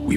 We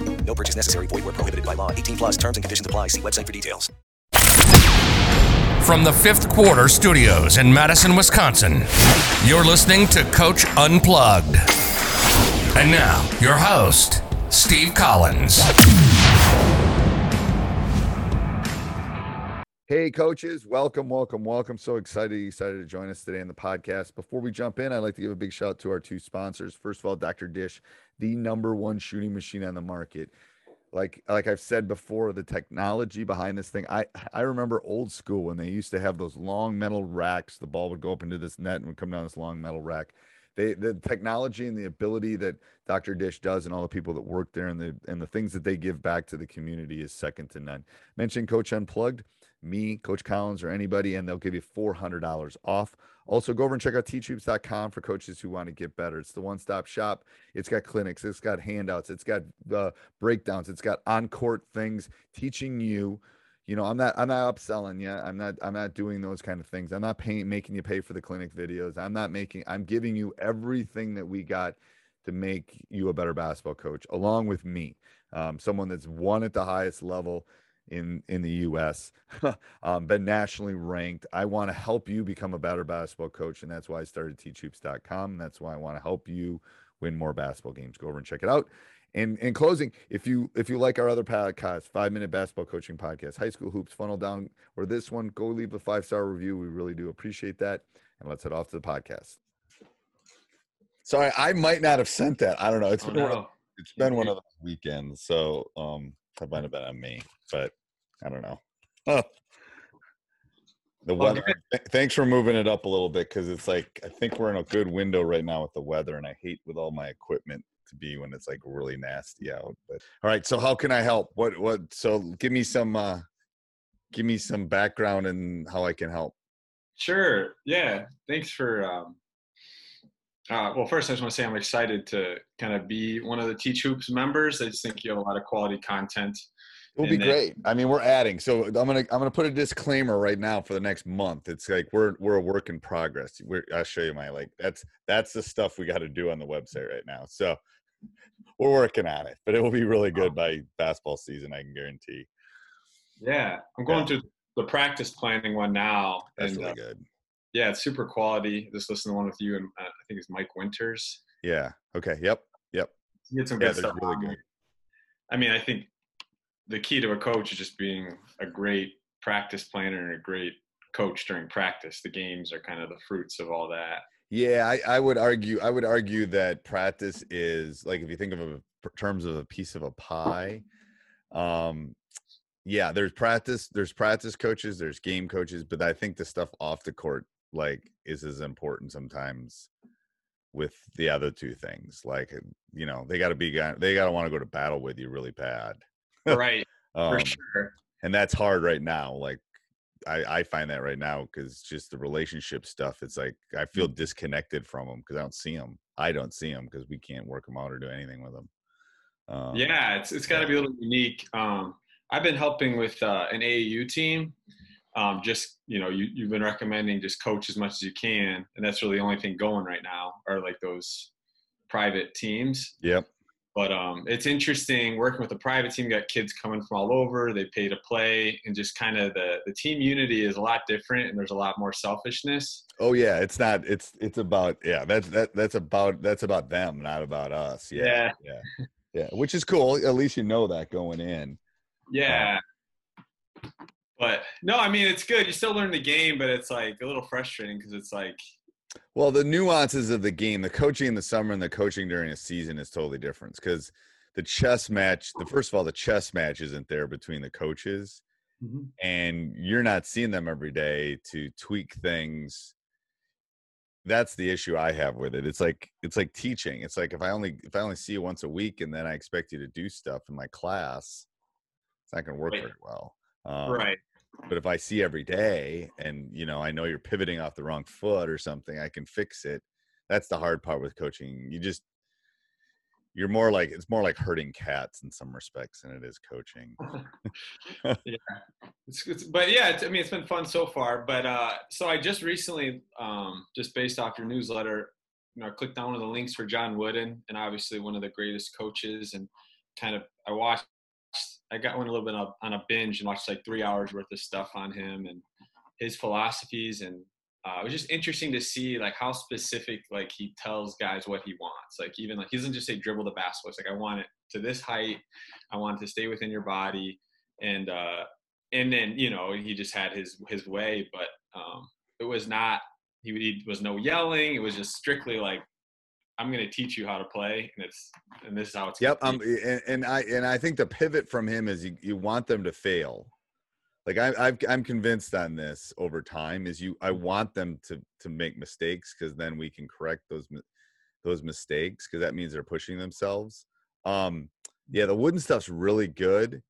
No purchase necessary. Void where prohibited by law. 18 plus terms and conditions apply. See website for details. From the Fifth Quarter Studios in Madison, Wisconsin, you're listening to Coach Unplugged. And now, your host, Steve Collins. Hey, coaches. Welcome. So excited to join us today on the podcast. Before we jump in, I'd like to give a big shout out to our two sponsors. First of all, Dr. Dish, the number one shooting machine on the market. Like I've said before, the technology behind this thing, I remember old school when they used to have those long metal racks. The ball would go up into this net and would come down this long metal rack. The technology and the ability that Dr. Dish does and all the people that work there and the things that they give back to the community is second to none. Mention Coach Unplugged, me, Coach Collins, or anybody, and they'll give you $400 off. Also, go over and check out Teachhoops.com for coaches who want to get better. It's the one-stop shop. It's got clinics. It's got handouts. It's got breakdowns. It's got on-court things teaching you. You know, I'm not upselling you. I'm not doing those kind of things. I'm not making you pay for the clinic videos. I'm giving you everything that we got to make you a better basketball coach, along with me, someone that's won at the highest level in the U.S., been nationally ranked. I want to help you become a better basketball coach, and that's why I started Teachhoops.com. That's why I want to help you win more basketball games. Go over and check it out. And in closing, if you like our other podcasts, 5-Minute Basketball Coaching Podcast, High School Hoops, Funnel Down, or this one, go leave a 5-star review. We really do appreciate that. And let's head off to the podcast. Sorry, I might not have sent that. I don't know. It's been one of those weekends, so that might have been on me, but I don't know. Oh. The weather. Thanks for moving it up a little bit, because it's like I think we're in a good window right now with the weather, and I hate with all my equipment to be when it's like really nasty out. But all right, so how can I help? What? So give me some background and how I can help. Sure. Yeah. Thanks for. Well, first I just want to say I'm excited to kind of be one of the Teach Hoops members. I just think you have a lot of quality content. It'll be great. I mean, we're adding. So I'm gonna put a disclaimer right now for the next month. It's like we're a work in progress. I'll show you my that's the stuff we got to do on the website right now. So we're working on it, but it will be really good by basketball season, I can guarantee. Yeah, I'm going through the practice planning one now. That's really good. Yeah, it's super quality. Just listen to one with you and I think it's Mike Winters. Yeah. Okay. Yep. You get some good stuff. Really good. I mean, I think the key to a coach is just being a great practice planner and a great coach during practice. The games are kind of the fruits of all that. Yeah, I would argue that practice is like, if you think of it in terms of a piece of a pie, yeah, there's practice coaches, there's game coaches, but I think the stuff off the court like is as important sometimes with the other two things. Like, you know, they gotta want to go to battle with you really bad. Right. For sure. And that's hard right now. Like I find that right now, because just the relationship stuff, it's like I feel disconnected from them because I don't see them because we can't work them out or do anything with them. It's got to be a little unique. I've been helping with an AAU team just, you know, you've been recommending just coach as much as you can. And that's really the only thing going right now are like those private teams. Yep. But it's interesting working with a private team. You got kids coming from all over. They pay to play, and just kind of the team unity is a lot different, and there's a lot more selfishness. Oh yeah, it's not. It's about that's about them, not about us. Yeah. Which is cool. At least you know that going in. Yeah. But no, I mean it's good. You still learn the game, but it's like a little frustrating because it's like. Well, the nuances of the game, the coaching in the summer and the coaching during a season is totally different because the chess match, the chess match isn't there between the coaches, mm-hmm. and you're not seeing them every day to tweak things. That's the issue I have with it. It's like teaching. It's like if I only see you once a week and then I expect you to do stuff in my class, it's not going to work very well. Right. But if I see every day and, you know, I know you're pivoting off the wrong foot or something, I can fix it. That's the hard part with coaching. You're more like, it's more like herding cats in some respects than it is coaching. Yeah. It's been fun so far. But so I just recently, just based off your newsletter, you know, I clicked on one of the links for John Wooden, and obviously one of the greatest coaches, and kind of I got one a little bit on a binge and watched like 3 hours worth of stuff on him and his philosophies. And it was just interesting to see like how specific, like he tells guys what he wants. Like even like, he doesn't just say dribble the basketball. It's like, I want it to this height. I want it to stay within your body. And then, you know, he just had his way, but it was not, he was no yelling. It was just strictly like, I'm going to teach you how to play, and this is how it's. Yep. I think the pivot from him is you want them to fail. Like I'm convinced on this over time is I want them to make mistakes, because then we can correct those mistakes, because that means they're pushing themselves. Yeah, the Wooden stuff's really good.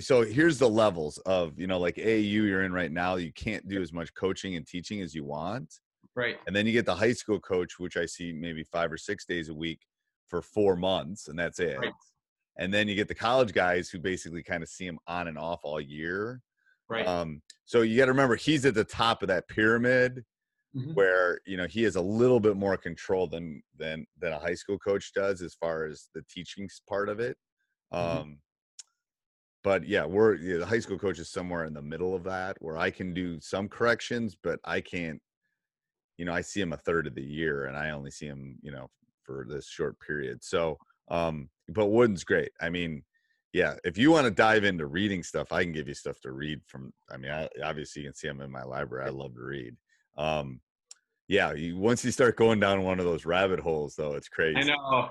So here's the levels of, you know, like AU you're in right now, you can't do as much coaching and teaching as you want. Right. And then you get the high school coach, which I see maybe 5 or 6 days a week for 4 months, and that's it. Right. And then you get the college guys who basically kind of see him on and off all year. Right. So you got to remember, he's at the top of that pyramid, mm-hmm. where, you know, he has a little bit more control than a high school coach does as far as the teaching part of it. Mm-hmm. But yeah, the high school coach is somewhere in the middle of that, where I can do some corrections, but I can't. You know, I see him a third of the year, and I only see him, you know, for this short period. So, but Wooden's great. I mean, yeah, if you want to dive into reading stuff, I can give you stuff to read from. I mean, obviously you can see him in my library. I love to read. Once you start going down one of those rabbit holes, though, it's crazy. I know.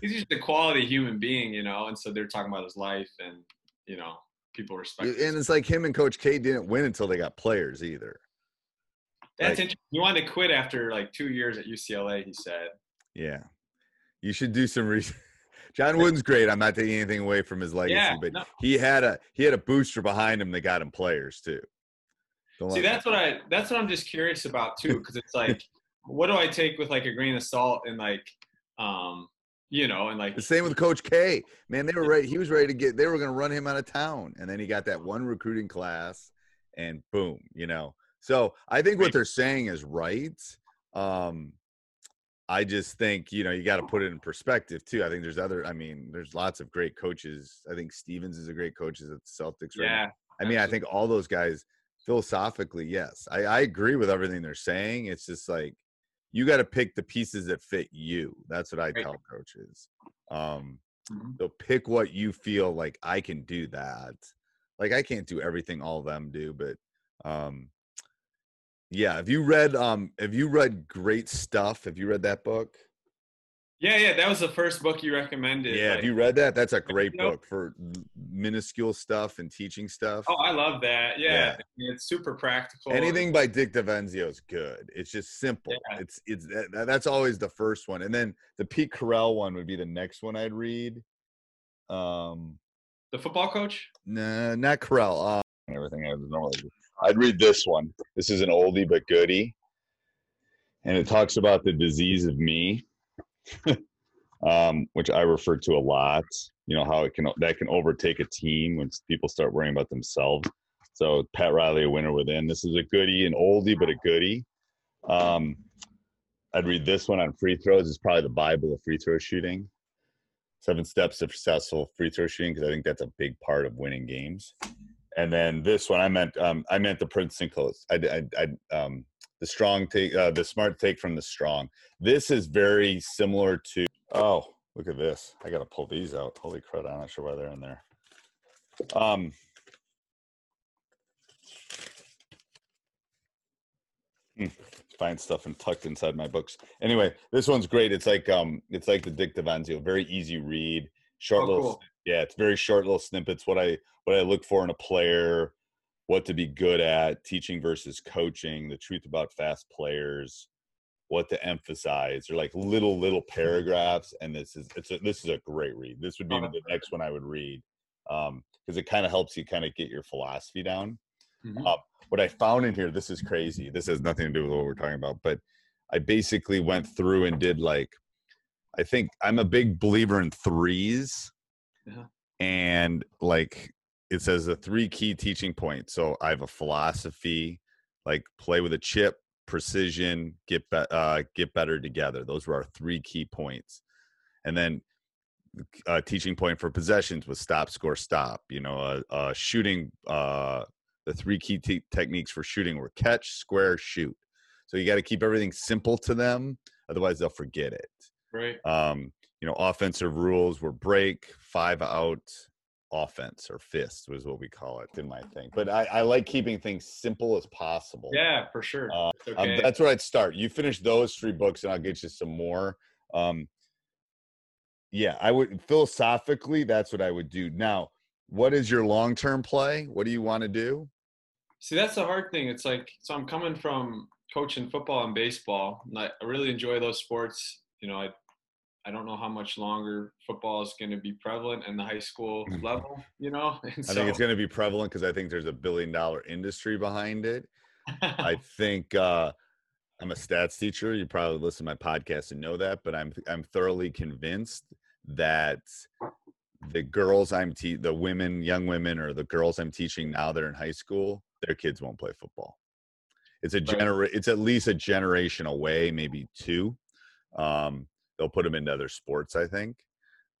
He's just a quality human being, you know, and so they're talking about his life, and, you know, people respect him. And it's like him and Coach K didn't win until they got players either. That's like, interesting. You wanted to quit after like 2 years at UCLA, he said. Yeah. You should do some research. John Wooden's great. I'm not taking anything away from his legacy, he had a booster behind him that got him players too. That's what I'm just curious about too, because it's like, what do I take with like a grain of salt, and like, you know, and like the same with Coach K. Man, they were ready. He was ready to get. They were going to run him out of town, and then he got that one recruiting class, and boom, you know. So I think what they're saying is right. I just think, you know, you got to put it in perspective too. I think there's lots of great coaches. I think Stevens is a great coach at the Celtics. Right? Yeah. I mean, I think all those guys philosophically, yes, I agree with everything they're saying. It's just like, you got to pick the pieces that fit you. That's what I tell coaches. So pick what you feel like I can do that. Like I can't do everything all of them do, but, yeah. Have you read Great Stuff? Have you read that book? Yeah. That was the first book you recommended. Yeah. Like, have you read that? That's a great book for minuscule stuff and teaching stuff. Oh, I love that. Yeah. It's super practical. Anything by Dick DeVenzio is good. It's just simple. Yeah. It's that's always the first one. And then the Pete Carril one would be the next one I'd read. The football coach? No, not Carril. Everything I was normally doing. I'd read this one. This is an oldie but goodie, and it talks about the disease of me, which I refer to a lot. You know how it can overtake a team when people start worrying about themselves. So Pat Riley, A Winner Within. This is a goodie, an oldie, but a goodie. I'd read this one on free throws. It's probably the Bible of free throw shooting. 7 Steps of Successful Free Throw Shooting, because I think that's a big part of winning games. And then this one, I meant the Princeton close. The strong take, the smart take from the strong. This is very similar to. Oh, look at this! I gotta pull these out. Holy crud! I'm not sure why they're in there. Find stuff and tucked inside my books. Anyway, this one's great. It's like the Dick DeVenzio. Very easy read. Short cool. Yeah, it's very short little snippets. What I look for in a player, what to be good at, teaching versus coaching, the truth about fast players, what to emphasize. They're like little paragraphs, and this is a great read. This would be the next one I would read because it kind of helps you kind of get your philosophy down. Mm-hmm. What I found in here, this is crazy. This has nothing to do with what we're talking about, but I basically went through and did I think I'm a big believer in threes. Yeah. And it says the 3 key teaching points. So I have a philosophy, play with a chip, precision, get better together. Those were our 3 key points. And then a teaching point for possessions was stop, score, stop. Shooting, the 3 key techniques for shooting were catch, square, shoot. So you got to keep everything simple to them. Otherwise they'll forget it. Right. Offensive rules were break, 5 out, offense, or fist was what we call it in my thing. But I like keeping things simple as possible. Yeah, for sure. That's where I'd start. You finish those 3 books and I'll get you some more. I would philosophically, that's what I would do. Now, what is your long-term play? What do you want to do? See, that's the hard thing. It's so I'm coming from coaching football and baseball, and I really enjoy those sports. I don't know how much longer football is going to be prevalent in the high school level, I think it's going to be prevalent because I think there's $1 billion industry behind it. I think I'm a stats teacher. You probably listen to my podcast and know that, but I'm thoroughly convinced that the girls young women, or the girls I'm teaching now that are in high school, their kids won't play football. It's at least a generation away, maybe 2. They'll put them into other sports, I think.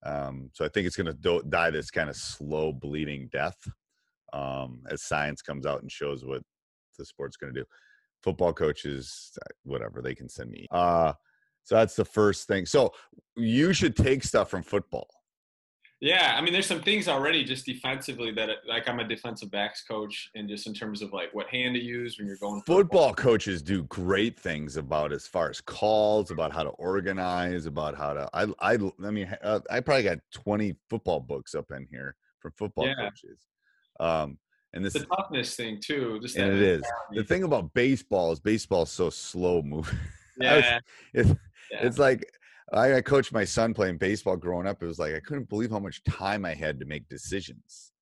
So I think it's going to die this kind of slow bleeding death as science comes out and shows what the sport's going to do. Football coaches, whatever, they can send me. So that's the first thing. So you should take stuff from football. Yeah, I mean, there's some things already just defensively that, I'm a defensive backs coach, and just in terms of what hand to use when you're going. Football coaches do great things about as far as calls, about how to organize, about how to. I probably got 20 football books up in here from football coaches. And this is the toughness thing too. Just and it is the thing about baseball is baseball's so slow moving. Yeah, it's like. I coached my son playing baseball growing up. It was I couldn't believe how much time I had to make decisions.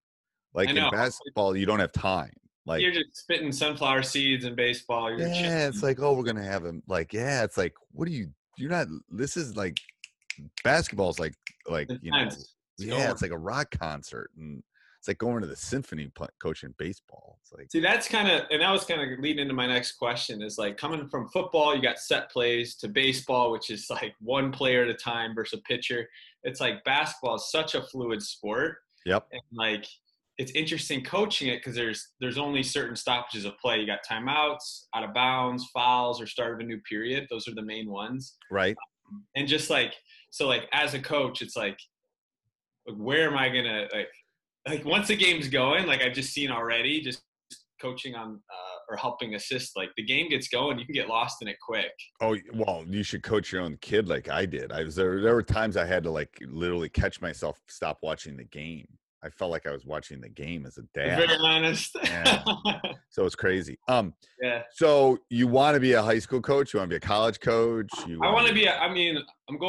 In basketball, you don't have time. You're just spitting sunflower seeds in baseball. It's we're going to have him. What are you, you're not, this is basketball's it's like a rock concert. And it's like going to the symphony coaching baseball. It's like, see, that's kind of, and that was kind of leading into my next question is coming from football, you got set plays, to baseball, which is one player at a time versus a pitcher. It's basketball is such a fluid sport. Yep. And it's interesting coaching it because there's only certain stoppages of play. You got timeouts, out of bounds, fouls, or start of a new period. Those are the main ones. Right. And just as a coach, it's where am I going to once the game's going, I've just seen already, just coaching on or helping assist, the game gets going, you can get lost in it quick. Oh, well, you should coach your own kid like I did. I was there. There were times I had to literally catch myself, stop watching the game. I felt like I was watching the game as a dad. Very honest. So it's crazy. Yeah. So you want to be a high school coach? You want to be a college coach? I'm going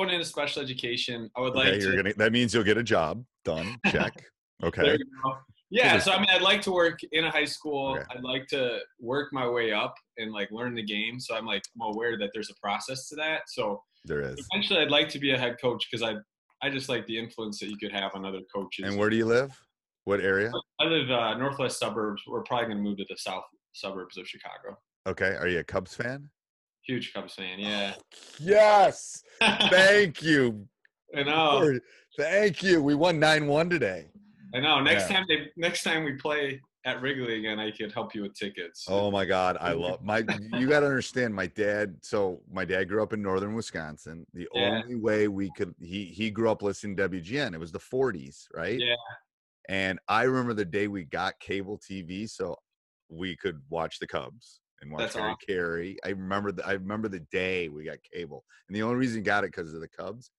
into special education. I would like to. That means you'll get a job. Done. Check. Okay. Yeah. So, I'd like to work in a high school. Okay. I'd like to work my way up and learn the game. So I'm aware that there's a process to that. So there is. Eventually I'd like to be a head coach because I just like the influence that you could have on other coaches. And where do you live? What area? I live northwest suburbs. We're probably going to move to the south suburbs of Chicago. Okay. Are you a Cubs fan? Huge Cubs fan, yeah. Yes! Thank you. I know. Thank you. We won 9-1 today. I know. Next time we play at Wrigley again, I could help you with tickets. Oh my God, I love my. You got to understand, my dad. So my dad grew up in northern Wisconsin. The only way we could, he grew up listening to WGN. It was the 40s, right? Yeah. And I remember the day we got cable TV, so we could watch the Cubs and watch Harry Carey. I remember the day we got cable, and the only reason we got it because of the Cubs.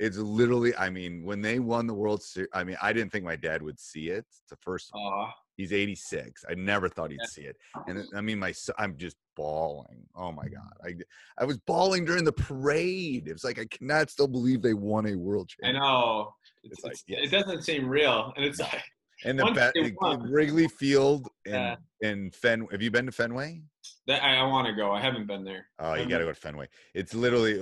It's literally, I mean, when they won the World Series, I mean, I didn't think my dad would see it. It's the first one. He's 86. I never thought he'd see it. And I mean, I'm just bawling. Oh my God. I was bawling during the parade. It was like, I cannot still believe they won a world championship. I know. It doesn't seem real. And it's like. And Wrigley Field and Fenway. Have you been to Fenway? I want to go. I haven't been there. Oh, you got to go to Fenway. It's literally,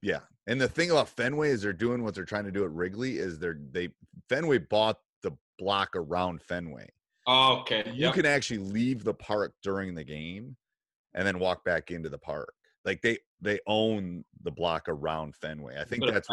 yeah. And the thing about Fenway is they're doing what they're trying to do at Wrigley is Fenway bought the block around Fenway. Oh, okay. So you can actually leave the park during the game and then walk back into the park. Like they own the block around Fenway. I think that's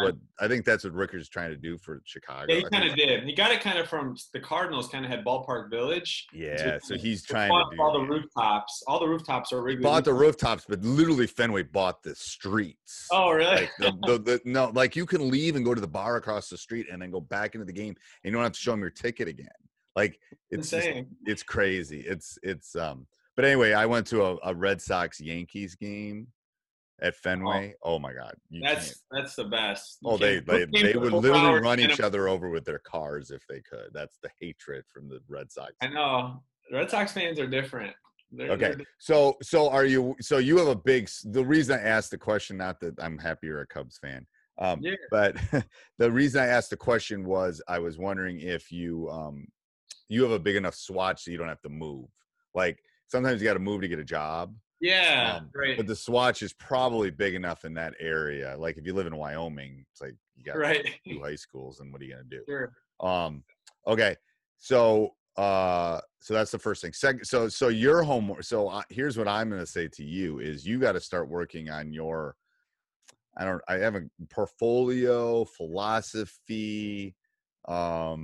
what Ricker's trying to do for Chicago. Yeah, he kind of did. He got it kind of from the Cardinals. Kind of had Ballpark Village. Yeah, so he's trying to do all the rooftops. All the rooftops are Wrigley. Bought the rooftops, but literally Fenway bought the streets. Oh, really? Like like you can leave and go to the bar across the street and then go back into the game, and you don't have to show them your ticket again. Like it's insane. It's crazy. It's. But anyway, I went to a Red Sox Yankees game. At Fenway, oh my God, that's the best. You they would literally run each other over with their cars if they could. That's the hatred from the Red Sox. I know Red Sox fans are different. They're so are you? So you have a big. The reason I asked the question, not that I'm happy you're a Cubs fan, but the reason I asked the question was I was wondering if you you have a big enough swatch so you don't have to move. Like sometimes you got to move to get a job. Yeah, right. But the swatch is probably big enough in that area. Like if you live in Wyoming, it's like you got two high schools, and what are you gonna do? Sure. Okay. So that's the first thing. Second, so your homework. So here's what I'm gonna say to you is you got to start working on your. I have a portfolio philosophy. It's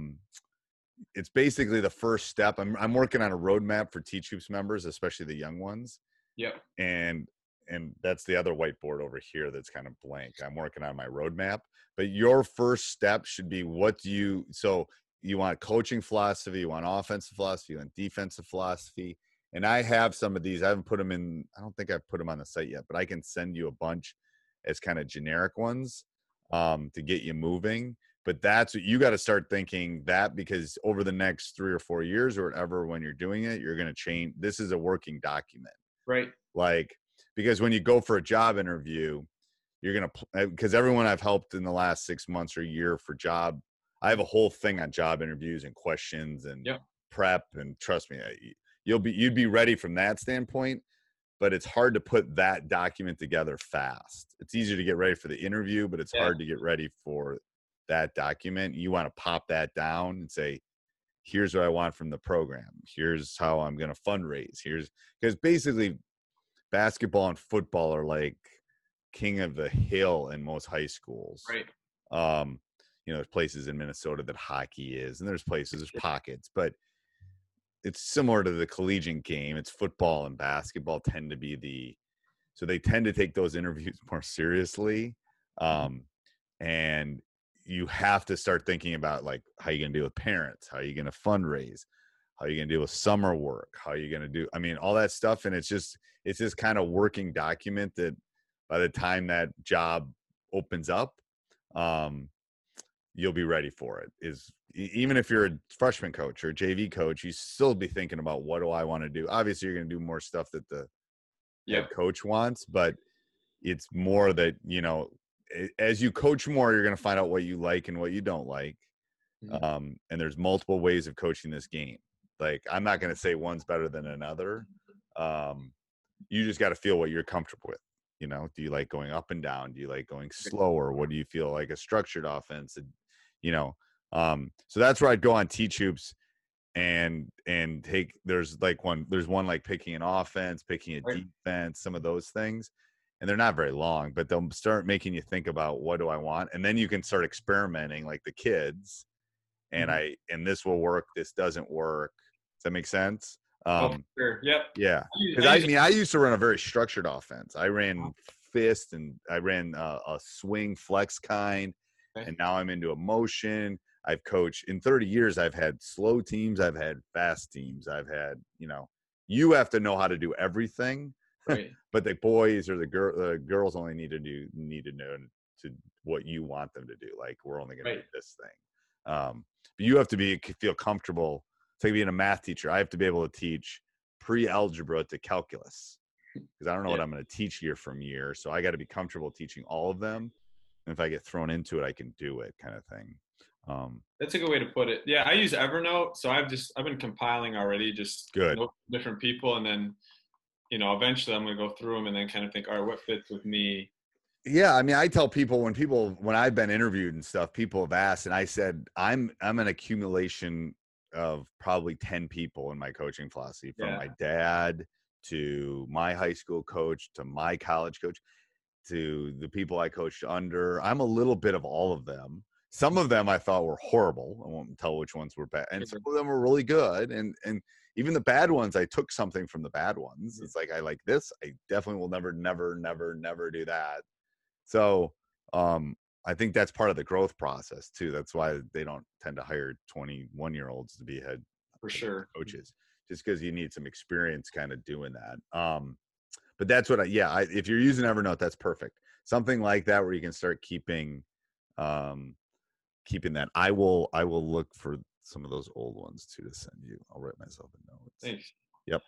basically the first step. I'm working on a roadmap for Teach Hoops members, especially the young ones. Yeah, and that's the other whiteboard over here that's kind of blank. I'm working on my roadmap, but your first step should be so you want coaching philosophy, you want offensive philosophy, you want defensive philosophy, and I have some of these. I haven't put them in. I don't think I've put them on the site yet, but I can send you a bunch as kind of generic ones to get you moving. But that's what you got to start thinking that because over the next 3 or 4 years or whatever, when you're doing it, you're going to change. This is a working document. Right. Like, because when you go for a job interview, you're going to, because everyone I've helped in the last 6 months or year for job, I have a whole thing on job interviews and questions and prep. And trust me, you'd be ready from that standpoint, but it's hard to put that document together fast. It's easier to get ready for the interview, but it's hard to get ready for that document. You want to pop that down and say, here's what I want from the program. Here's how I'm going to fundraise. Because basically basketball and football are like king of the hill in most high schools. Right. There's places in Minnesota that hockey is, and there's pockets, but it's similar to the collegiate game. It's football and basketball tend to be so they tend to take those interviews more seriously. And you have to start thinking about like how you're going to deal with parents, how you're going to fundraise, how you're going to deal with summer work, how you're going to do, I mean, all that stuff. And it's this kind of working document that by the time that job opens up, you'll be ready for it. Is even if you're a freshman coach or JV coach, you still be thinking about what do I want to do? Obviously you're going to do more stuff that the head coach wants, but it's more that, as you coach more, you're going to find out what you like and what you don't like. And there's multiple ways of coaching this game. Like, I'm not going to say one's better than another. You just got to feel what you're comfortable with. Do you like going up and down? Do you like going slower? What do you feel like a structured offense? So that's where I'd go on Teach Hoops and take, there's one like picking an offense, picking a defense, some of those things. And they're not very long, but they'll start making you think about what do I want? And then you can start experimenting like the kids and and this will work. This doesn't work. Does that make sense? Sure. Yep. Yeah. Cause I used to run a very structured offense. I ran fist and I ran a swing flex kind. Okay. And now I'm into a motion. I've coached in 30 years. I've had slow teams. I've had fast teams. I've had, you have to know how to do everything. Right. But the boys or the girls only need to know what you want them to do. Like, we're only going to do this thing. But you have to feel comfortable. It's like being a math teacher. I have to be able to teach pre-algebra to calculus because I don't know what I'm going to teach year from year. So I got to be comfortable teaching all of them. And if I get thrown into it, I can do it, kind of thing. That's a good way to put it. Yeah, I use Evernote. So I've been compiling already, just good different people, and then. Eventually I'm going to go through them and then kind of think, all right, what fits with me? Yeah. I mean, I tell people when I've been interviewed and stuff, people have asked, and I said, I'm an accumulation of probably 10 people in my coaching philosophy, from my dad to my high school coach, to my college coach, to the people I coached under. I'm a little bit of all of them. Some of them I thought were horrible. I won't tell which ones were bad. And some of them were really good. And even the bad ones, I took something from the bad ones. It's like, I like this. I definitely will never do that. So I think that's part of the growth process too. That's why they don't tend to hire 21-year-olds to be head coaches, just because you need some experience kind of doing that. But that's what if you're using Evernote, that's perfect. Something like that where you can start keeping that. I will look for some of those old ones too to send you. I'll write myself a note. Thanks. Yep.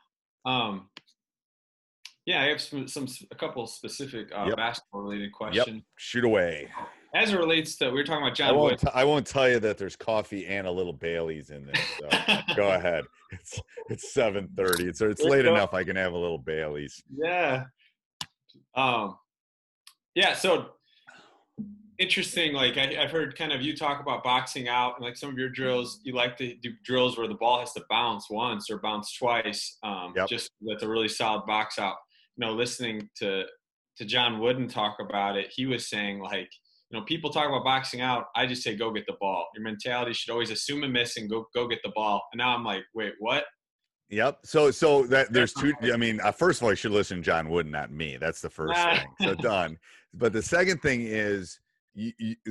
Yeah, I have a couple specific basketball related questions. Yep. Shoot away. As it relates to, we were talking about John Wooden. I won't tell you that there's coffee and a little Bailey's in there. So go ahead. It's 7:30. It's late enough. I can have a little Bailey's. Yeah. Yeah. So. Interesting. Like I've heard kind of you talk about boxing out, and like some of your drills, you like to do drills where the ball has to bounce once or bounce twice. Just that's a really solid box out. Listening to John Wooden talk about it, he was saying like, people talk about boxing out. I just say, go get the ball. Your mentality should always assume a miss and go get the ball. And now I'm like, wait, what? Yep. So that there's two. I mean, first of all, you should listen to John Wooden, not me. That's the first thing. So done. But the second thing is,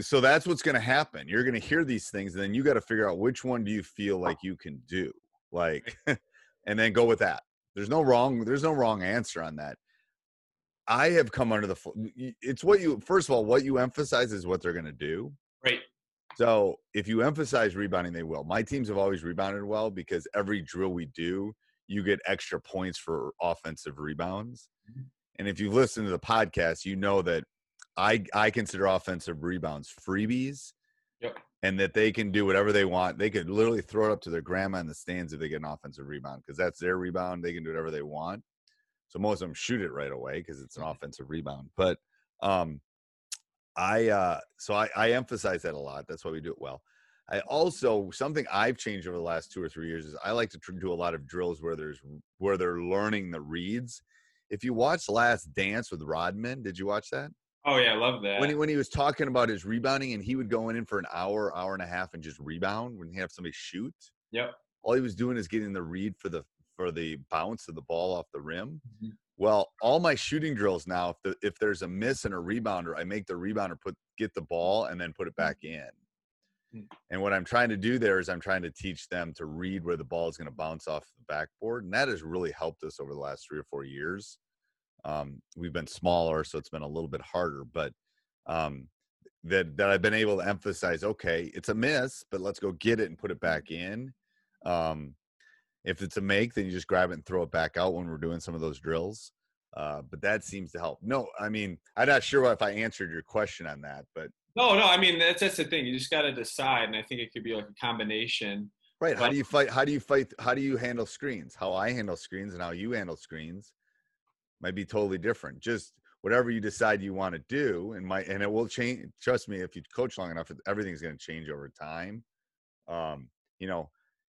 so that's what's going to happen. You're going to hear these things, and then you got to figure out which one do you feel like you can do, like, and then go with that. There's no wrong answer on that. I have come under it's what you, first of all, what you emphasize is what they're going to do. Right. So if you emphasize rebounding, they will. My teams have always rebounded well because every drill we do, you get extra points for offensive rebounds. Mm-hmm. And if you listen to the podcast, you know that I consider offensive rebounds freebies, and that they can do whatever they want. They could literally throw it up to their grandma in the stands if they get an offensive rebound, because that's their rebound. They can do whatever they want. So most of them shoot it right away because it's an offensive rebound. But I emphasize that a lot. That's why we do it well. I also, something I've changed over the last 2 or 3 years is I like to do a lot of drills where they're learning the reads. If you watch Last Dance with Rodman, did you watch that? Oh, yeah, I love that. When he was talking about his rebounding, and he would go in for an hour and a half and just rebound when he have somebody shoot. Yep. All he was doing is getting the read for the bounce of the ball off the rim. Mm-hmm. Well, all my shooting drills now, if there's a miss and a rebounder, I make the rebounder get the ball and then put it back in. Mm-hmm. And what I'm trying to do there is I'm trying to teach them to read where the ball is going to bounce off the backboard, and that has really helped us over the last 3 or 4 years. We've been smaller, so it's been a little bit harder, but that I've been able to emphasize, okay, it's a miss, but let's go get it and put it back in. If it's a make, then you just grab it and throw it back out when we're doing some of those drills. But that seems to help. No, I mean, I'm not sure if I answered your question on that, but. No, I mean, that's the thing. You just got to decide. And I think it could be like a combination. Right. How do you fight? How do you handle screens? How I handle screens and how you handle screens might be totally different. Just whatever you decide you want to do, and it will change. Trust me, if you coach long enough, everything's going to change over time. you know,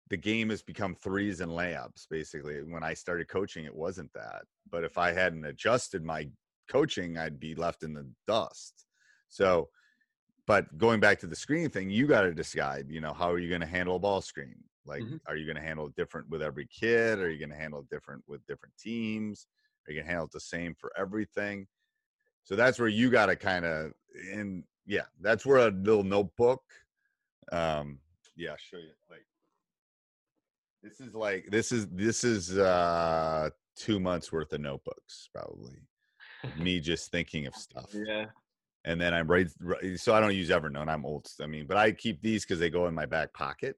the game has become threes and layups, basically. When I started coaching, it wasn't that. But if I hadn't adjusted my coaching, I'd be left in the dust. So, but going back to the screen thing, you got to decide, you know, how are you going to handle a ball screen? Like, are you going to handle it different with every kid? Are you going to handle it different with different teams? Are you going to handle it the same for everything? So that's where you got to kind of, and yeah, that's where a little notebook, yeah, I'll show you. Like, this is 2 months worth of notebooks, probably. Me just thinking of stuff. Yeah. And then I'm right. So I don't use Evernote. I'm old. I mean, but I keep these because they go in my back pocket.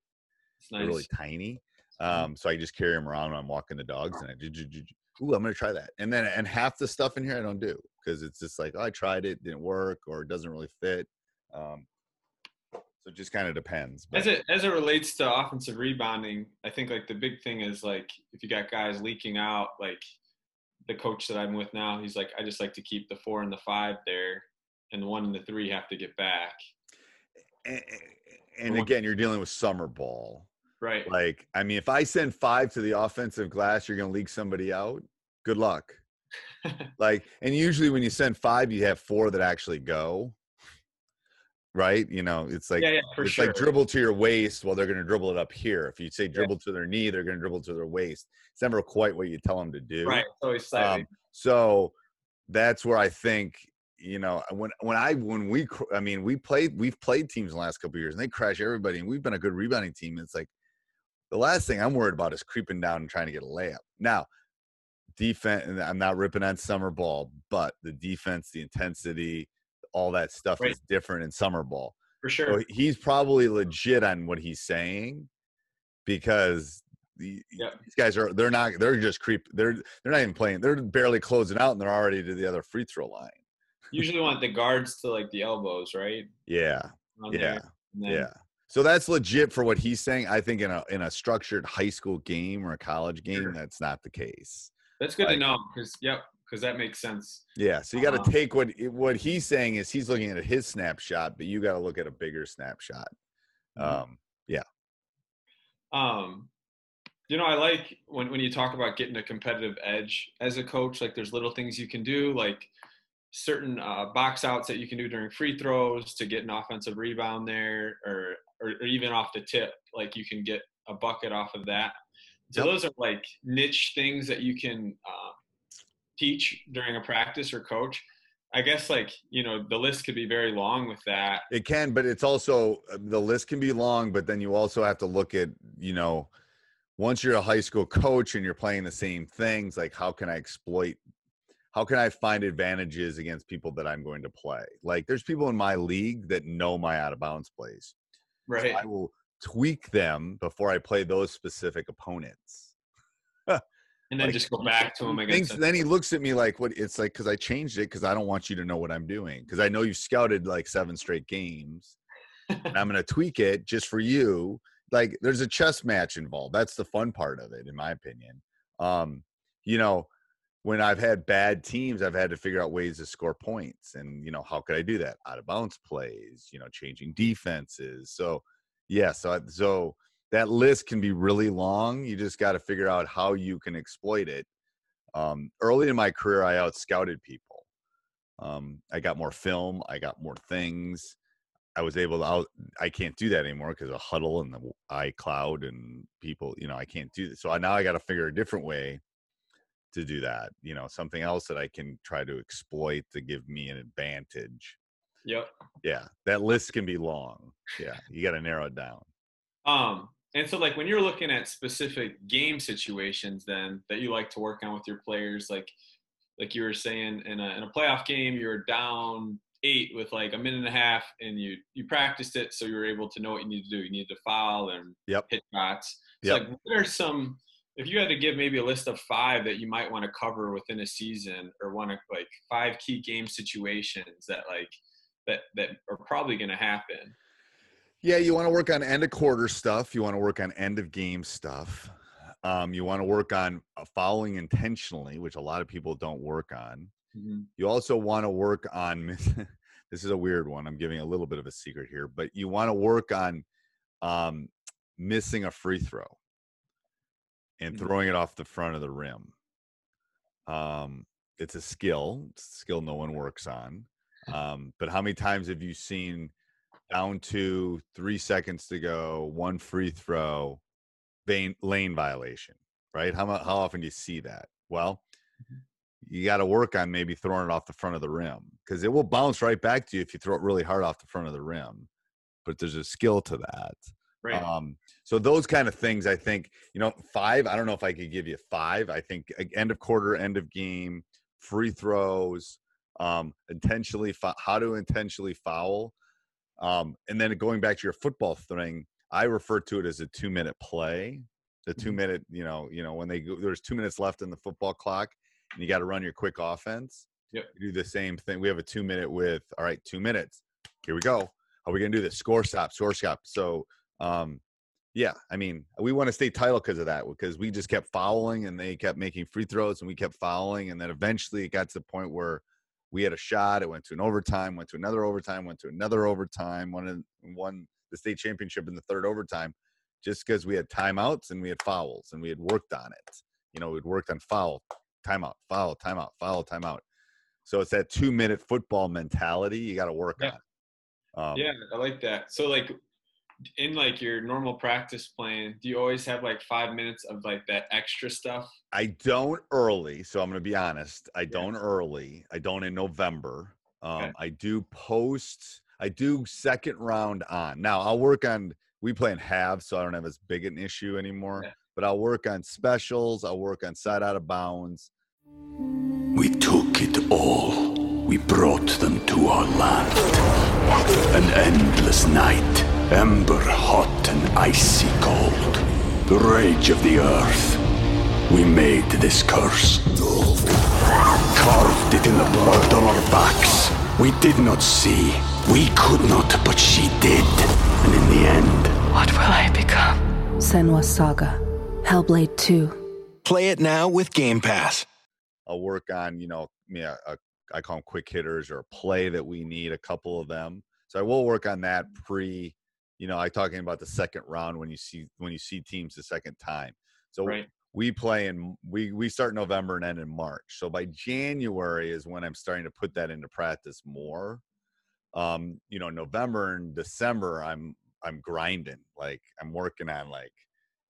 It's nice. They're really tiny. So I just carry them around when I'm walking the dogs, and I I'm going to try that. And half the stuff in here I don't do because it's just like, oh, I tried it, didn't work, or it doesn't really fit. So it just kind of depends. But as it relates to offensive rebounding, I think like the big thing is like if you got guys leaking out, like the coach that I'm with now, he's like, I just like to keep the 4 and the 5 there. And the 1 and the 3 have to get back. And again, you're dealing with summer ball. Right. Like, I mean, if I send 5 to the offensive glass, you're going to leak somebody out. Good luck. Like, and usually when you send 5, you have 4 that actually go. Right. You know, it's like, it's sure. Like dribble to your waist. Well, they're going to dribble it up here. If you say dribble to their knee, they're going to dribble to their waist. It's never quite what you tell them to do. Right. It's always slightly. So that's where I think, you know, we've played teams in the last couple of years and they crash everybody, and we've been a good rebounding team. And it's like the last thing I'm worried about is creeping down and trying to get a layup. Now, defense, and I'm not ripping on summer ball, but the defense, the intensity, all that stuff is different in summer ball. For sure. So he's probably legit on what he's saying because these guys they're not even playing. They're barely closing out and they're already to the other free throw line. Usually want the guards to like the elbows, right? Yeah. Yeah. So that's legit for what he's saying. I think in a structured high school game or a college game, that's not the case. That's good to know because that makes sense. Yeah. So you got to take what he's saying is he's looking at his snapshot, but you got to look at a bigger snapshot. You know, I like when you talk about getting a competitive edge as a coach, like there's little things you can do, like certain box outs that you can do during free throws to get an offensive rebound there, or even off the tip, like you can get a bucket off of that. So those are like niche things that you can teach during a practice or coach. I guess like, you know, the list could be very long with that. It can, but it's also, the list can be long, but then you also have to look at, you know, once you're a high school coach and you're playing the same things, like how can I find advantages against people that I'm going to play? Like there's people in my league that know my out of bounds plays. Right. So I will tweak them before I play those specific opponents. And then like, just go back to him again. Then he looks at me like, what? It's like, cause I changed it. Cause I don't want you to know what I'm doing. Cause I know you scouted like 7 straight games and I'm going to tweak it just for you. Like there's a chess match involved. That's the fun part of it. In my opinion. You know, when I've had bad teams, I've had to figure out ways to score points. And, you know, how could I do that? Out of bounds plays, you know, changing defenses. So, yeah, so that list can be really long. You just got to figure out how you can exploit it. Early in my career, I out-scouted people. I got more film. I got more things. I was able to I can't do that anymore because of Huddle and the iCloud and people, you know, I can't do this. So now I got to figure a different way to do that, you know, something else that I can try to exploit to give me an advantage. Yep. Yeah. That list can be long. Yeah. You got to narrow it down. And so like when you're looking at specific game situations then that you like to work on with your players, like you were saying in a playoff game, you're down 8 with like a minute and a half and you practiced it. So you were able to know what you need to do. You need to foul and hit shots. So like what are some, if you had to give maybe a list of 5 that you might want to cover within a season or want to like 5 key game situations that are probably going to happen. Yeah. You want to work on end of quarter stuff. You want to work on end of game stuff. You want to work on fouling intentionally, which a lot of people don't work on. Mm-hmm. You also want to work on, this is a weird one. I'm giving a little bit of a secret here, but you want to work on, missing a free throw and throwing it off the front of the rim. It's a skill. It's a skill no one works on. But how many times have you seen down to 3 seconds to go, one free throw, lane violation, right? How often do you see that? Well, you got to work on maybe throwing it off the front of the rim, because it will bounce right back to you if you throw it really hard off the front of the rim. But there's a skill to that. Right. So those kind of things, I think, you know, five, I don't know if I could give you five. I think end of quarter, end of game, free throws, how to intentionally foul. And then going back to your football thing, I refer to it as a 2-minute play, the 2-minute, you know, when there's 2 minutes left in the football clock and you got to run your quick offense. Yep. You do the same thing. We have a 2-minute with, all right, 2 minutes. Here we go. Are we going to do this? Score, stop, score, stop. So, yeah, I mean, we won a state title because of that, because we just kept fouling and they kept making free throws and we kept fouling. And then eventually it got to the point where we had a shot. It went to an overtime, went to another overtime, went to another overtime, won the state championship in the third overtime, just because we had timeouts and we had fouls and we had worked on it. You know, we'd worked on foul, timeout, foul, timeout, foul, timeout. So it's that 2-minute football mentality. You got to work on it. Yeah, I like that. So, like, in, like, your normal practice plan, do you always have, like, 5 minutes of, like, that extra stuff? I don't early, so I'm going to be honest. I don't early. I don't in November. Okay. I do post. I do second round on. Now, I'll work on – we play in halves, so I don't have as big an issue anymore. Yeah. But I'll work on specials. I'll work on side out of bounds. We took it all. We brought them to our land. An endless night, ember hot and icy cold. The rage of the earth. We made this curse. Carved it in the blood on our backs. We did not see. We could not, but she did. And in the end, what will I become? Senua Saga, Hellblade 2. Play it now with Game Pass. I'll work on, you know, I call them quick hitters, or a play that we need, a couple of them. So I will work on that I'm talking about the second round when you see teams the second time. So we play and we start November and end in March. So by January is when I'm starting to put that into practice more. November and December, I'm grinding. Like, I'm working on, like,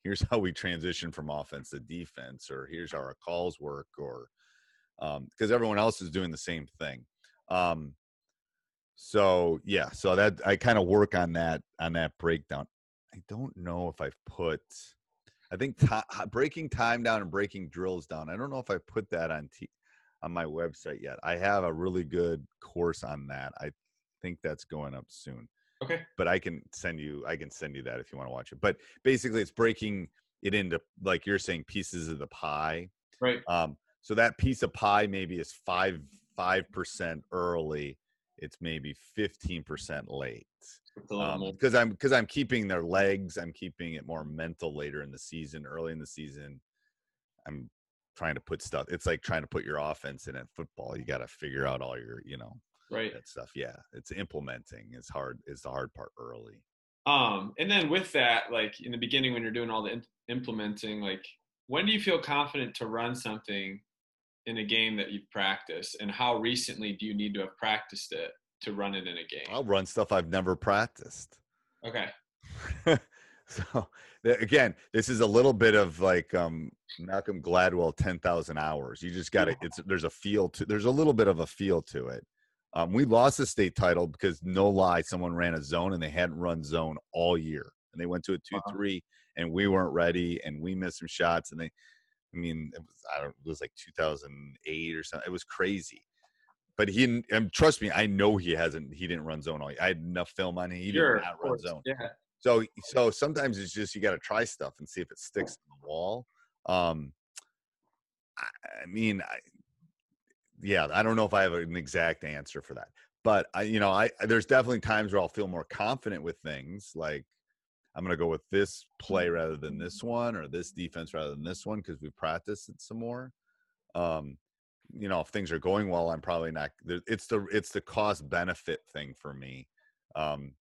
here's how we transition from offense to defense, or here's how our calls work, or, because everyone else is doing the same thing. So that I kind of work on that breakdown. I don't know if I've put, I think breaking time down and breaking drills down. I don't know if I put that on my website yet. I have a really good course on that. I think that's going up soon. Okay. But I can send you that if you want to watch it. But basically it's breaking it into, like you're saying, pieces of the pie. Right. So that piece of pie maybe is 5% early. It's maybe 15% late. Because I'm keeping their legs. I'm keeping it more mental later in the season. Early in the season, I'm trying to put stuff. It's like trying to put your offense in at football. You got to figure out all your, that stuff. Yeah, it's implementing is hard. Is the hard part early. And then with that, like in the beginning when you're doing all the implementing, like when do you feel confident to run something in a game that you've practiced, and how recently do you need to have practiced it to run it in a game? I'll run stuff I've never practiced. Okay. So again, this is a little bit of like Malcolm Gladwell, 10,000 hours. You just got to, there's a little bit of a feel to it. We lost the state title because, no lie, someone ran a zone and they hadn't run zone all year. And they went to a 2-3 and we weren't ready and we missed some shots. And it was like 2008 or something. It was crazy. But trust me, I know he didn't run zone all year. I had enough film on him. He did not run zone. Yeah. So sometimes it's just, you got to try stuff and see if it sticks on the wall. I don't know if I have an exact answer for that, but I there's definitely times where I'll feel more confident with things, like, I'm going to go with this play rather than this one, or this defense rather than this one, because we practiced it some more. If things are going well, I'm probably not. It's the cost benefit thing for me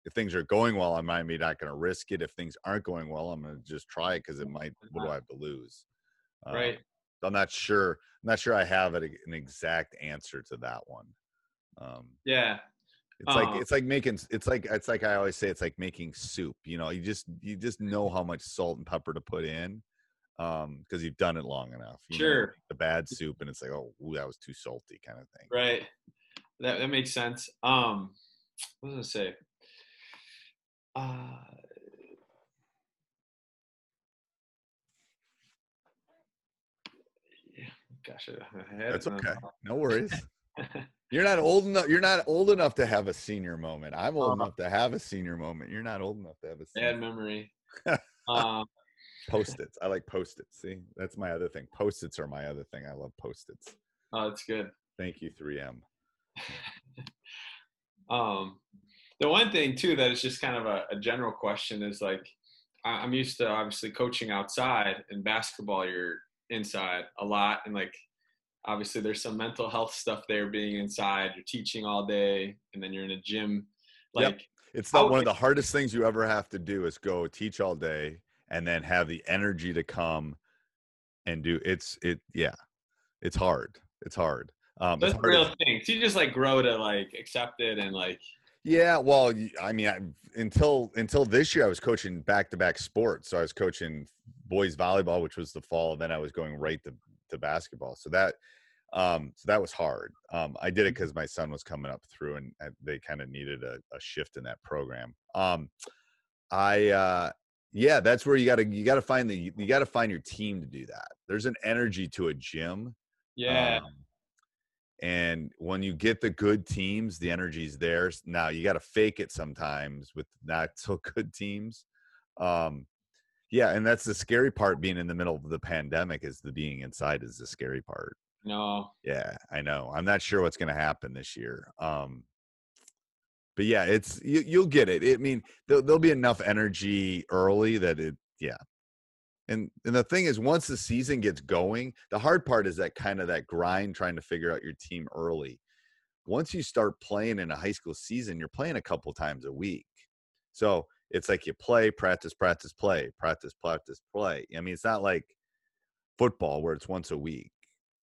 If things are going well, I'm maybe not going to risk it. If things aren't going well, I'm going to just try it because it might. What do I have to lose? Right. So I'm not sure. I'm not sure I have an exact answer to that one. Yeah. I always say it's like making soup. You know, you just know how much salt and pepper to put in because you've done it long enough. You know, the bad soup, and it's like, oh, ooh, that was too salty, kind of thing. Right. That makes sense. What was I gonna say? Gosh, I had that's okay. No worries. You're not old enough. You're not old enough to have a senior moment. I'm old enough to have a senior moment. You're not old enough to have a senior bad memory. Post-its. I like post-its. See, that's my other thing. Post-its are my other thing. I love post-its. Oh, that's good. Thank you, 3M. The one thing too that is just kind of a general question is like, I'm used to obviously coaching outside, and basketball you're inside a lot, and like obviously there's some mental health stuff there being inside. You're teaching all day and then you're in a gym. Like yep. It's not one of the hardest things you ever have to do is go teach all day and then have the energy to come and do it's hard. It's hard. That's a real thing. So you just like grow to like accept it and like. Yeah, well, I mean, until this year, I was coaching back-to-back sports. So I was coaching boys volleyball, which was the fall, and then I was going right to basketball. So that was hard. I did it because my son was coming up through, and they kind of needed a shift in that program. That's where you got to find your team to do that. There's an energy to a gym. Yeah. And when you get the good teams, the energy's there. Now you got to fake it sometimes with not so good teams. And that's the scary part. Being in the middle of the pandemic is being inside is the scary part. No. Yeah, I know. I'm not sure what's going to happen this year. But yeah, it's you'll get it. I mean, there'll be enough energy early that it. Yeah. And the thing is, once the season gets going, the hard part is that kind of that grind, trying to figure out your team early. Once you start playing in a high school season, you're playing a couple times a week. So it's like you play, practice, practice, play, practice, practice, play. I mean, it's not like football where it's once a week.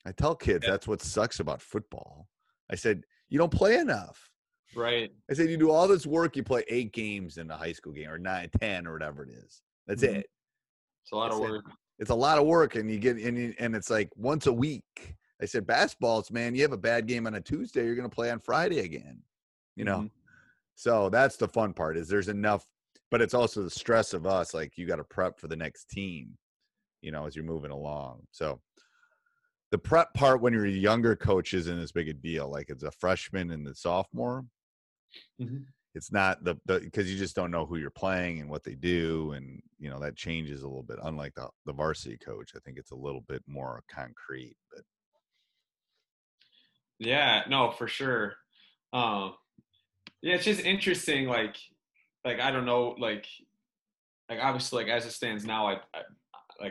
I tell kids that's what sucks about football. I said, you don't play enough. Right. I said, you do all this work. You play 8 games in a high school game or 9, 10 or whatever it is. That's it. It's a lot of work. It's a lot of work, and it's like once a week. I said, basketballs, man, you have a bad game on a Tuesday, you're going to play on Friday again, you know? Mm-hmm. So that's the fun part is there's enough, but it's also the stress of us. Like you got to prep for the next team, you know, as you're moving along. So the prep part when you're a younger coach isn't as big a deal. Like it's a freshman and the sophomore. Mm-hmm. It's not because you just don't know who you're playing and what they do. And, you know, that changes a little bit. Unlike the varsity coach, I think it's a little bit more concrete. But. Yeah, no, for sure. It's just interesting. Like, I don't know, like obviously, like as it stands now, I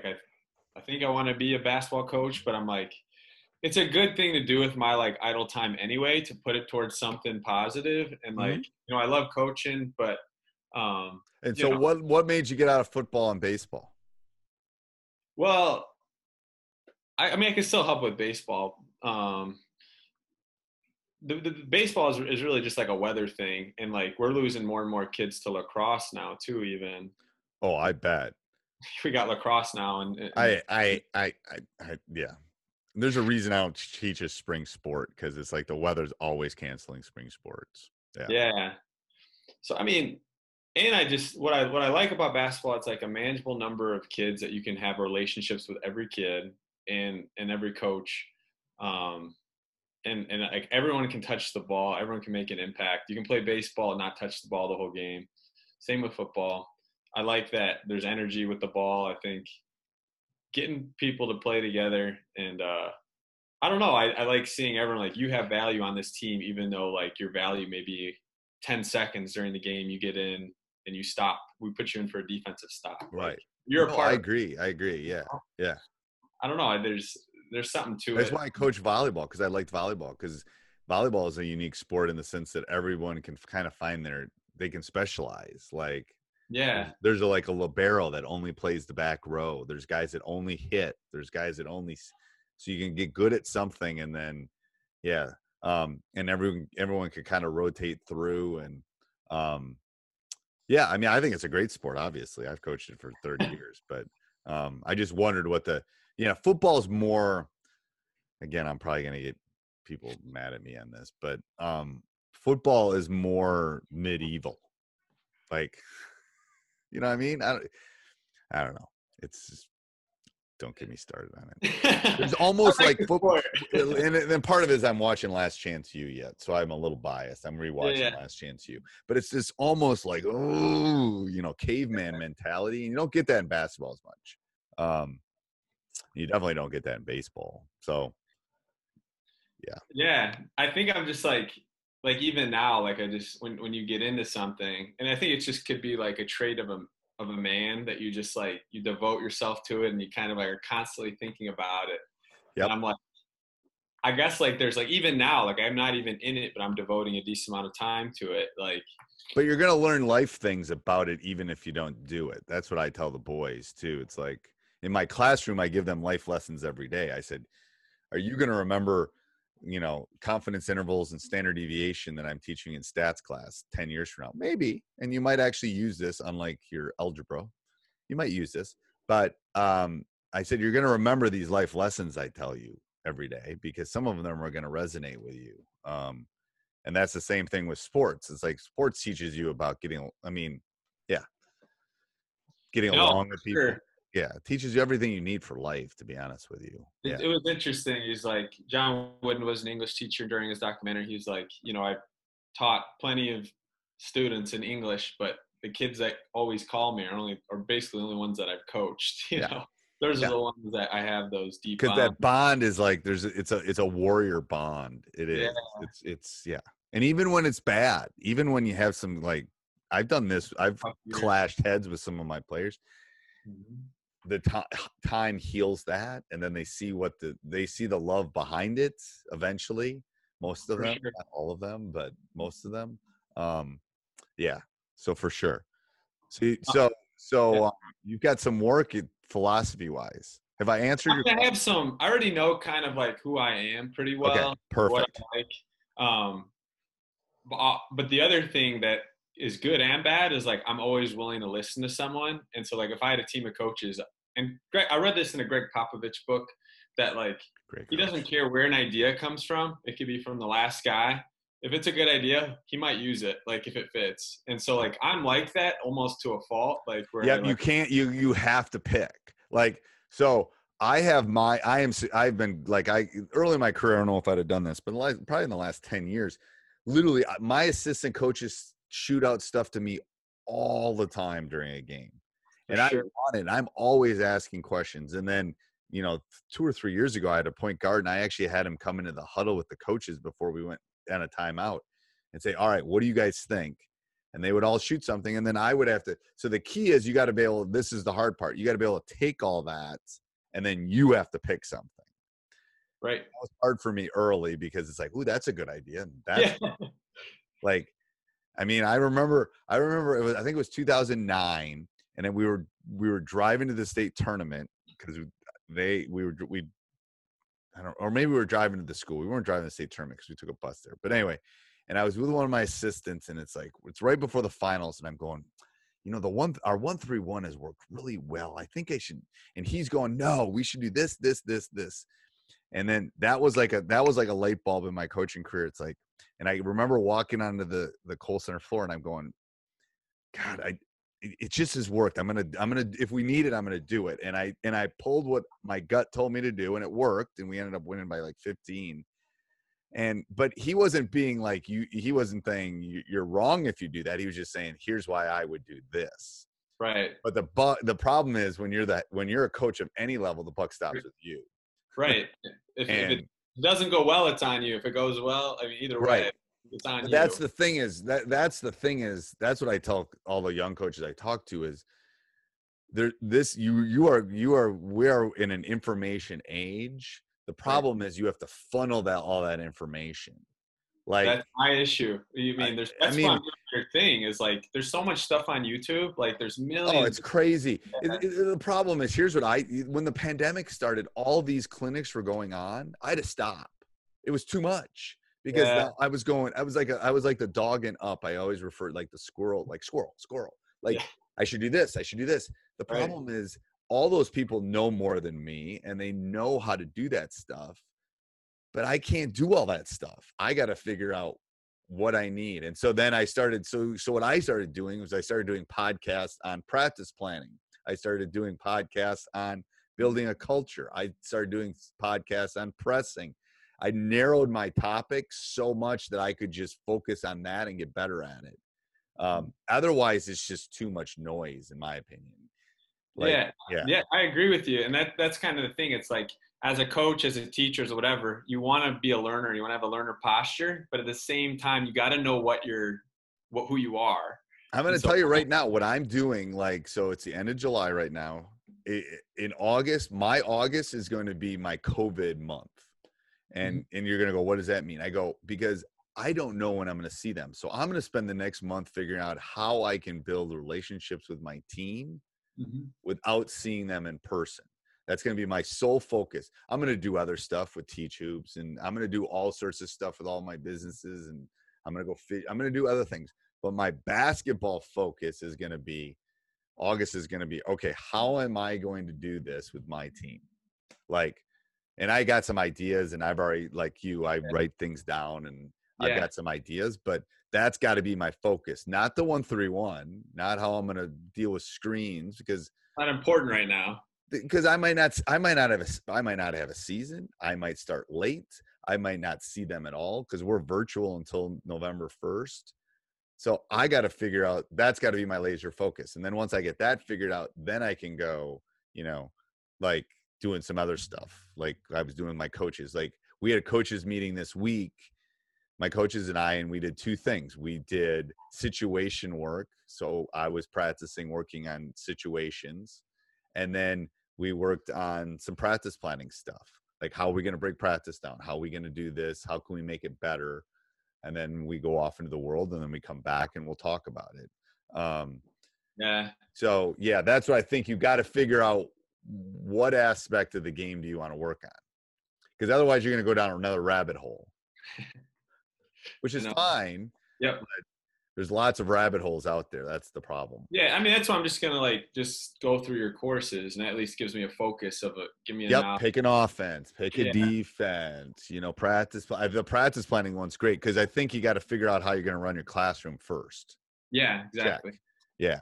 think I want to be a basketball coach, but I'm like, it's a good thing to do with my like idle time anyway, to put it towards something positive. And like, you know, I love coaching, but, and so what made you get out of football and baseball? Well, I mean, I can still help with baseball. The baseball is really just like a weather thing. And like, we're losing more and more kids to lacrosse now too, even. Oh, I bet. We got lacrosse now. And yeah. There's a reason I don't teach a spring sport because it's like the weather's always canceling spring sports. Yeah. So I mean, and I just what I like about basketball, it's like a manageable number of kids that you can have relationships with every kid and every coach, and like everyone can touch the ball, everyone can make an impact. You can play baseball and not touch the ball the whole game. Same with football. I like that there's energy with the ball. I think. Getting people to play together and I don't know. I like seeing everyone like you have value on this team, even though like your value may be 10 seconds during the game. You get in and you stop. We put you in for a defensive stop. Right. Like, you're a part. I agree. Yeah. Yeah. I don't know. There's something to it. That's why I coach volleyball because I liked volleyball because volleyball is a unique sport in the sense that everyone can kind of find their they can specialize. Like, yeah, there's a, like a libero that only plays the back row. There's guys that only hit. There's guys that only, so you can get good at something. And then, yeah. And everyone could kind of rotate through and, yeah, I mean, I think it's a great sport. Obviously I've coached it for 30 years, but, I just wondered what the, you know, football is more, again, I'm probably going to get people mad at me on this, but, football is more medieval. Like, you know what I mean? I don't know. It's just, don't get me started on it. It's almost like football. And then part of it is I'm watching Last Chance You yet, so I'm a little biased. I'm rewatching Last Chance You. But it's just almost like, oh, you know, caveman mentality. And you don't get that in basketball as much. You definitely don't get that in baseball. So, yeah. Yeah. I think I'm just like even now, like I just, when you get into something, and I think it just could be like a trait of a man that you just like, you devote yourself to it and you kind of like are constantly thinking about it. Yep. And I'm like, I guess like there's like, even now, like I'm not even in it, but I'm devoting a decent amount of time to it. Like, but you're going to learn life things about it, even if you don't do it. That's what I tell the boys too. It's like in my classroom, I give them life lessons every day. I said, are you going to remember, you know, confidence intervals and standard deviation that I'm teaching in stats class 10 years from now? Maybe. And you might actually use this, unlike your algebra. You might use this. But I said, you're going to remember these life lessons I tell you every day, because some of them are going to resonate with you. And that's the same thing with sports. It's like sports teaches you about getting, I mean, yeah, getting along with people. Sure. Yeah, it teaches you everything you need for life, to be honest with you. Yeah. It was interesting. He's like, John Wooden was an English teacher during his documentary. He's like, you know, I taught plenty of students in English, but the kids that always call me are basically the only ones that I've coached. You know, those are the ones that I have those deep. Because that bond is like, it's a warrior bond. It is. Yeah. It's. And even when it's bad, even when you have some like, I've done this. I've clashed heads with some of my players. Mm-hmm. The time heals that, and then they see the love behind it eventually. Most of them, not all of them, but most of them. So for sure. So you've got some work philosophy wise. Have I answered your question? I have some. I already know kind of like who I am pretty well. Okay, perfect. What I like. But the other thing that is good and bad is like I'm always willing to listen to someone. And so like if I had a team of coaches, and Greg, I read this in a Greg Popovich book, that like he doesn't care where an idea comes from. It could be from the last guy. If it's a good idea, he might use it, like if it fits. And so like I'm like that almost to a fault. Like where you have to pick. Like, so I have I've been early in my career, I don't know if I'd have done this, but like probably in the last 10 years, literally my assistant coaches shoot out stuff to me all the time during a game. And I'm always asking questions. And then, you know, 2 or 3 years ago, I had a point guard, and I actually had him come into the huddle with the coaches before we went on a timeout and say, all right, what do you guys think? And they would all shoot something. And then I would have to, so the key is you got to be able, this is the hard part. You got to be able to take all that, and then you have to pick something. Right. That was hard for me early, because it's like, ooh, that's a good idea. And that's like, I mean, I remember. I think it was 2009, and then we were driving to the state tournament because we were driving to the school. We weren't driving to the state tournament because we took a bus there. But anyway, and I was with one of my assistants, and it's right before the finals, and I'm going, you know, our 1-3-1 has worked really well. I think I should. And he's going, no, we should do this, this, this, this. And then that was like a light bulb in my coaching career. It's like. And I remember walking onto the Kohl Center floor, and I'm going, God, it just has worked. I'm gonna. If we need it, I'm gonna do it. And I pulled what my gut told me to do, and it worked. And we ended up winning by like 15. But he wasn't being like you. He wasn't saying you're wrong if you do that. He was just saying, here's why I would do this. Right. But the problem is when you're a coach of any level, the buck stops with you. Right. If it doesn't go well, it's on you. If it goes well, I mean, either way, it's on you. That's the thing is that's what I tell all the young coaches I talk to is we are in an information age. The problem is you have to funnel all that information. Like, that's my issue. You mean there's my weird thing is like there's so much stuff on YouTube. Like there's millions. Oh, it's crazy. The problem is here's what when the pandemic started, all these clinics were going on. I had to stop. It was too much because I was like the dog in Up. I always referred like the squirrel, like squirrel. Like I should do this. I should do this. The problem is all those people know more than me and they know how to do that stuff. But I can't do all that stuff. I got to figure out what I need. And so then I started. So what I started doing was I started doing podcasts on practice planning. I started doing podcasts on building a culture. I started doing podcasts on pressing. I narrowed my topic so much that I could just focus on that and get better at it. Otherwise, it's just too much noise, in my opinion. Like, yeah, I agree with you. And that's kind of the thing. It's like, as a coach, as a teacher, as whatever, you want to be a learner. You want to have a learner posture, but at the same time, you got to know who you are. I'm going to tell you right now what I'm doing. Like, so it's the end of July right now. In August, my August is going to be my COVID month. And and you're going to go, what does that mean? I go, because I don't know when I'm going to see them. So I'm going to spend the next month figuring out how I can build relationships with my team without seeing them in person. That's going to be my sole focus. I'm going to do other stuff with Teach Hoops, and I'm going to do all sorts of stuff with all my businesses, and I'm going to do other things. But my basketball focus is going to be, August is going to be, okay, how am I going to do this with my team? Like, and I got some ideas, and I've already, like you, I write things down, and I've got some ideas, but that's got to be my focus. Not the 1-3-1, not how I'm going to deal with screens, because not important right now. Because I might not have a season. I might start late. I might not see them at all because we're virtual until November 1st. So I got to figure out, that's got to be my laser focus. And then once I get that figured out, then I can go, you know, like doing some other stuff. Like I was doing with my coaches. Like we had a coaches meeting this week, my coaches and we did two things. We did situation work. So I was practicing working on situations. And then we worked on some practice planning stuff, like how are we going to break practice down? How are we going to do this? How can we make it better? And then we go off into the world, and then we come back and we'll talk about it. So, yeah, that's what I think. You got to figure out what aspect of the game do you want to work on? Because otherwise you're going to go down another rabbit hole, which is fine. Yep. There's lots of rabbit holes out there. That's the problem. Yeah, I mean, that's why I'm just going to, like, just go through your courses, and at least gives me a focus of a – give me an – pick an offense. Pick a defense. You know, practice – the practice planning one's great because I think you got to figure out how you're going to run your classroom first. Yeah, exactly. Check. Yeah.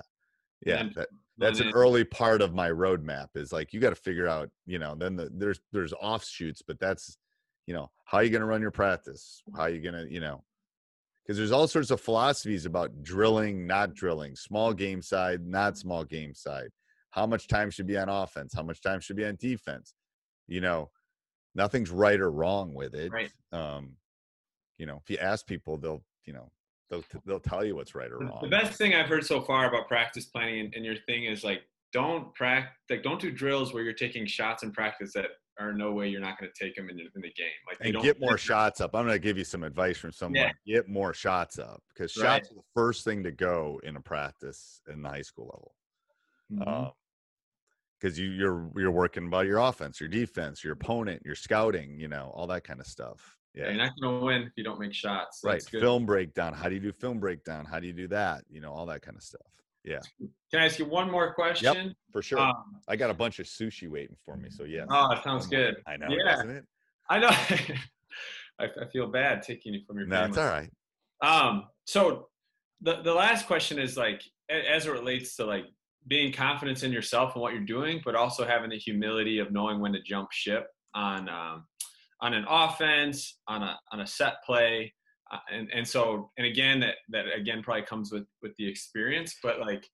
Then, that's an early part of my roadmap is, like, you got to figure out, you know, then there's offshoots, but that's, you know, how are you going to run your practice? How are you going to, you know – because there's all sorts of philosophies about drilling, not drilling, small game side, not small game side. How much time should be on offense? How much time should be on defense? You know, nothing's right or wrong with it. Right. You know, if you ask people, they'll tell you what's right or wrong. The best thing I've heard so far about practice planning and your thing is, like, don't do drills where you're taking shots in practice that are no way you're not going to take them in the game. Like, and get more shots up. I'm going to give you some advice from someone. Yeah. Get more shots up, because shots are the first thing to go in a practice in the high school level. Because you're working about your offense, your defense, your opponent, your scouting, you know, all that kind of stuff. Yeah. You're not going to win if you don't make shots. Right. That's good. Film breakdown. How do you do film breakdown? How do you do that? You know, all that kind of stuff. Yeah. Can I ask you one more question? Yep, for sure. I got a bunch of sushi waiting for me, so yeah. Oh, that sounds good. I know, isn't it? I know. I feel bad taking you from your family. No, it's all right. So the last question is, like, as it relates to, like, being confident in yourself and what you're doing, but also having the humility of knowing when to jump ship on an offense, on a set play. And so, again, that probably comes with the experience, but, like,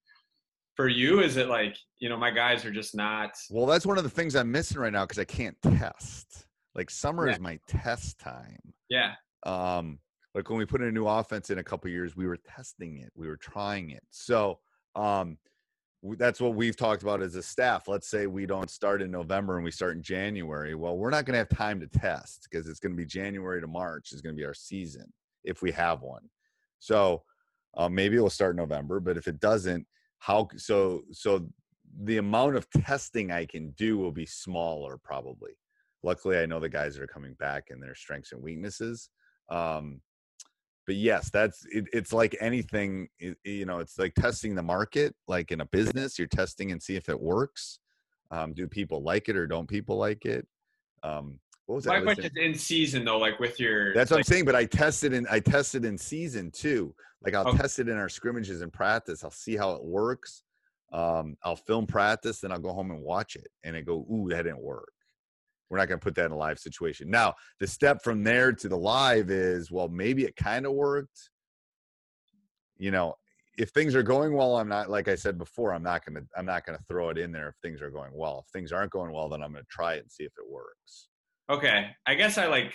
for you, is it like, you know, my guys are just not. Well, that's one of the things I'm missing right now. 'Cause I can't test. Like, summer is my test time. Yeah. Like when we put in a new offense in a couple of years, we were testing it, we were trying it. So, that's what we've talked about as a staff. Let's say we don't start in November and we start in January. Well, we're not going to have time to test because it's going to be January to March is going to be our season. if we have one. So maybe it will start in November, but if it doesn't, so the amount of testing I can do will be smaller probably. Luckily, I know the guys that are coming back and their strengths and weaknesses. But yes, it's like anything, it's like testing the market, like in a business, you're testing and see if it works. Do people like it or don't people like it? What was that? My question is in season though, like with your, that's what I'm saying, but I tested in season too. Like I'll test it in our scrimmages and practice. I'll see how it works. I'll film practice, then I'll go home and watch it and I go, ooh, that didn't work. We're not going to put that in a live situation. Now, the step from there to the live is, well, maybe it kind of worked. You know, if things are going well, I'm not, like I said before, I'm not going to throw it in there if things are going well. If things aren't going well, then I'm going to try it and see if it works. Okay. I guess I'm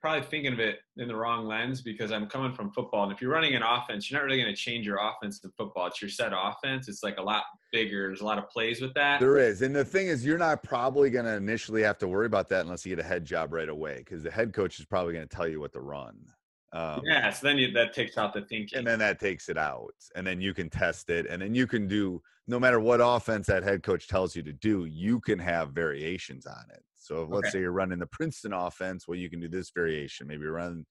probably thinking of it in the wrong lens because I'm coming from football. And if you're running an offense, you're not really going to change your offense to football. It's your set offense. It's like a lot bigger. There's a lot of plays with that. There is. And the thing is, you're not probably going to initially have to worry about that unless you get a head job right away because the head coach is probably going to tell you what to run. So then that takes out the thinking. And then that takes it out. And then you can test it. And then you can do, no matter what offense that head coach tells you to do, you can have variations on it. So if, let's say you're running the Princeton offense, well, you can do this variation. Maybe you're running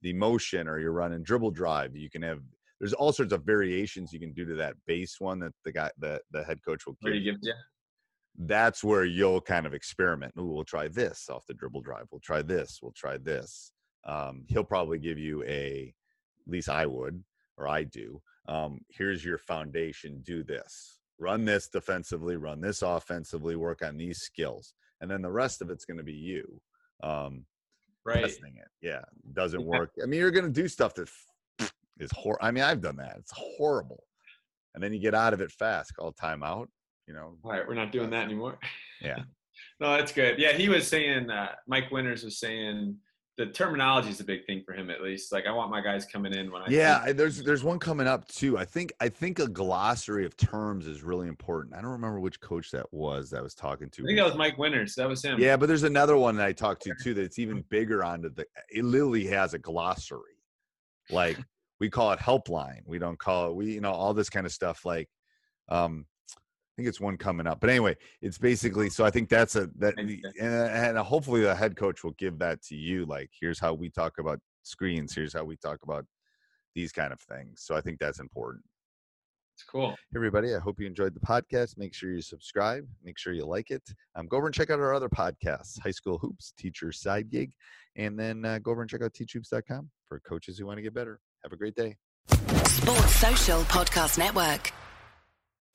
the motion or you're running dribble drive. You can have, there's all sorts of variations you can do to that base one that the guy, the head coach will give you. Yeah. That's where you'll kind of experiment. Ooh, we'll try this off the dribble drive. We'll try this. We'll try this. He'll probably give you at least I would, or I do. Here's your foundation. Do this, run this defensively, run this offensively, work on these skills. And then the rest of it's going to be you testing it. Yeah, doesn't work. I mean, you're going to do stuff that is horrible. I mean, I've done that. It's horrible. And then you get out of it fast, call timeout, you know. All right, we're not doing that anymore. Yeah. No, that's good. Yeah, he was saying, Mike Winters was saying the terminology is a big thing for him at least. Like, I want my guys coming in when I – yeah, there's one coming up too. I think a glossary of terms is really important. I don't remember which coach that I was talking to. I think that was Mike Winters. That was him. Yeah, but there's another one that I talked to too that's even bigger onto the – it literally has a glossary. Like, we call it helpline. We don't call it – all this kind of stuff. Like, I think it's one coming up, but anyway, it's basically, so I think that's and hopefully the head coach will give that to you. Like, here's how we talk about screens. Here's how we talk about these kind of things. So I think that's important. It's cool. Hey, everybody. I hope you enjoyed the podcast. Make sure you subscribe, make sure you like it. Go over and check out our other podcasts, High School Hoops, Teacher Side Gig, and then go over and check out Teachhoops.com for coaches who want to get better. Have a great day. Sports Social Podcast Network.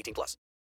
18+.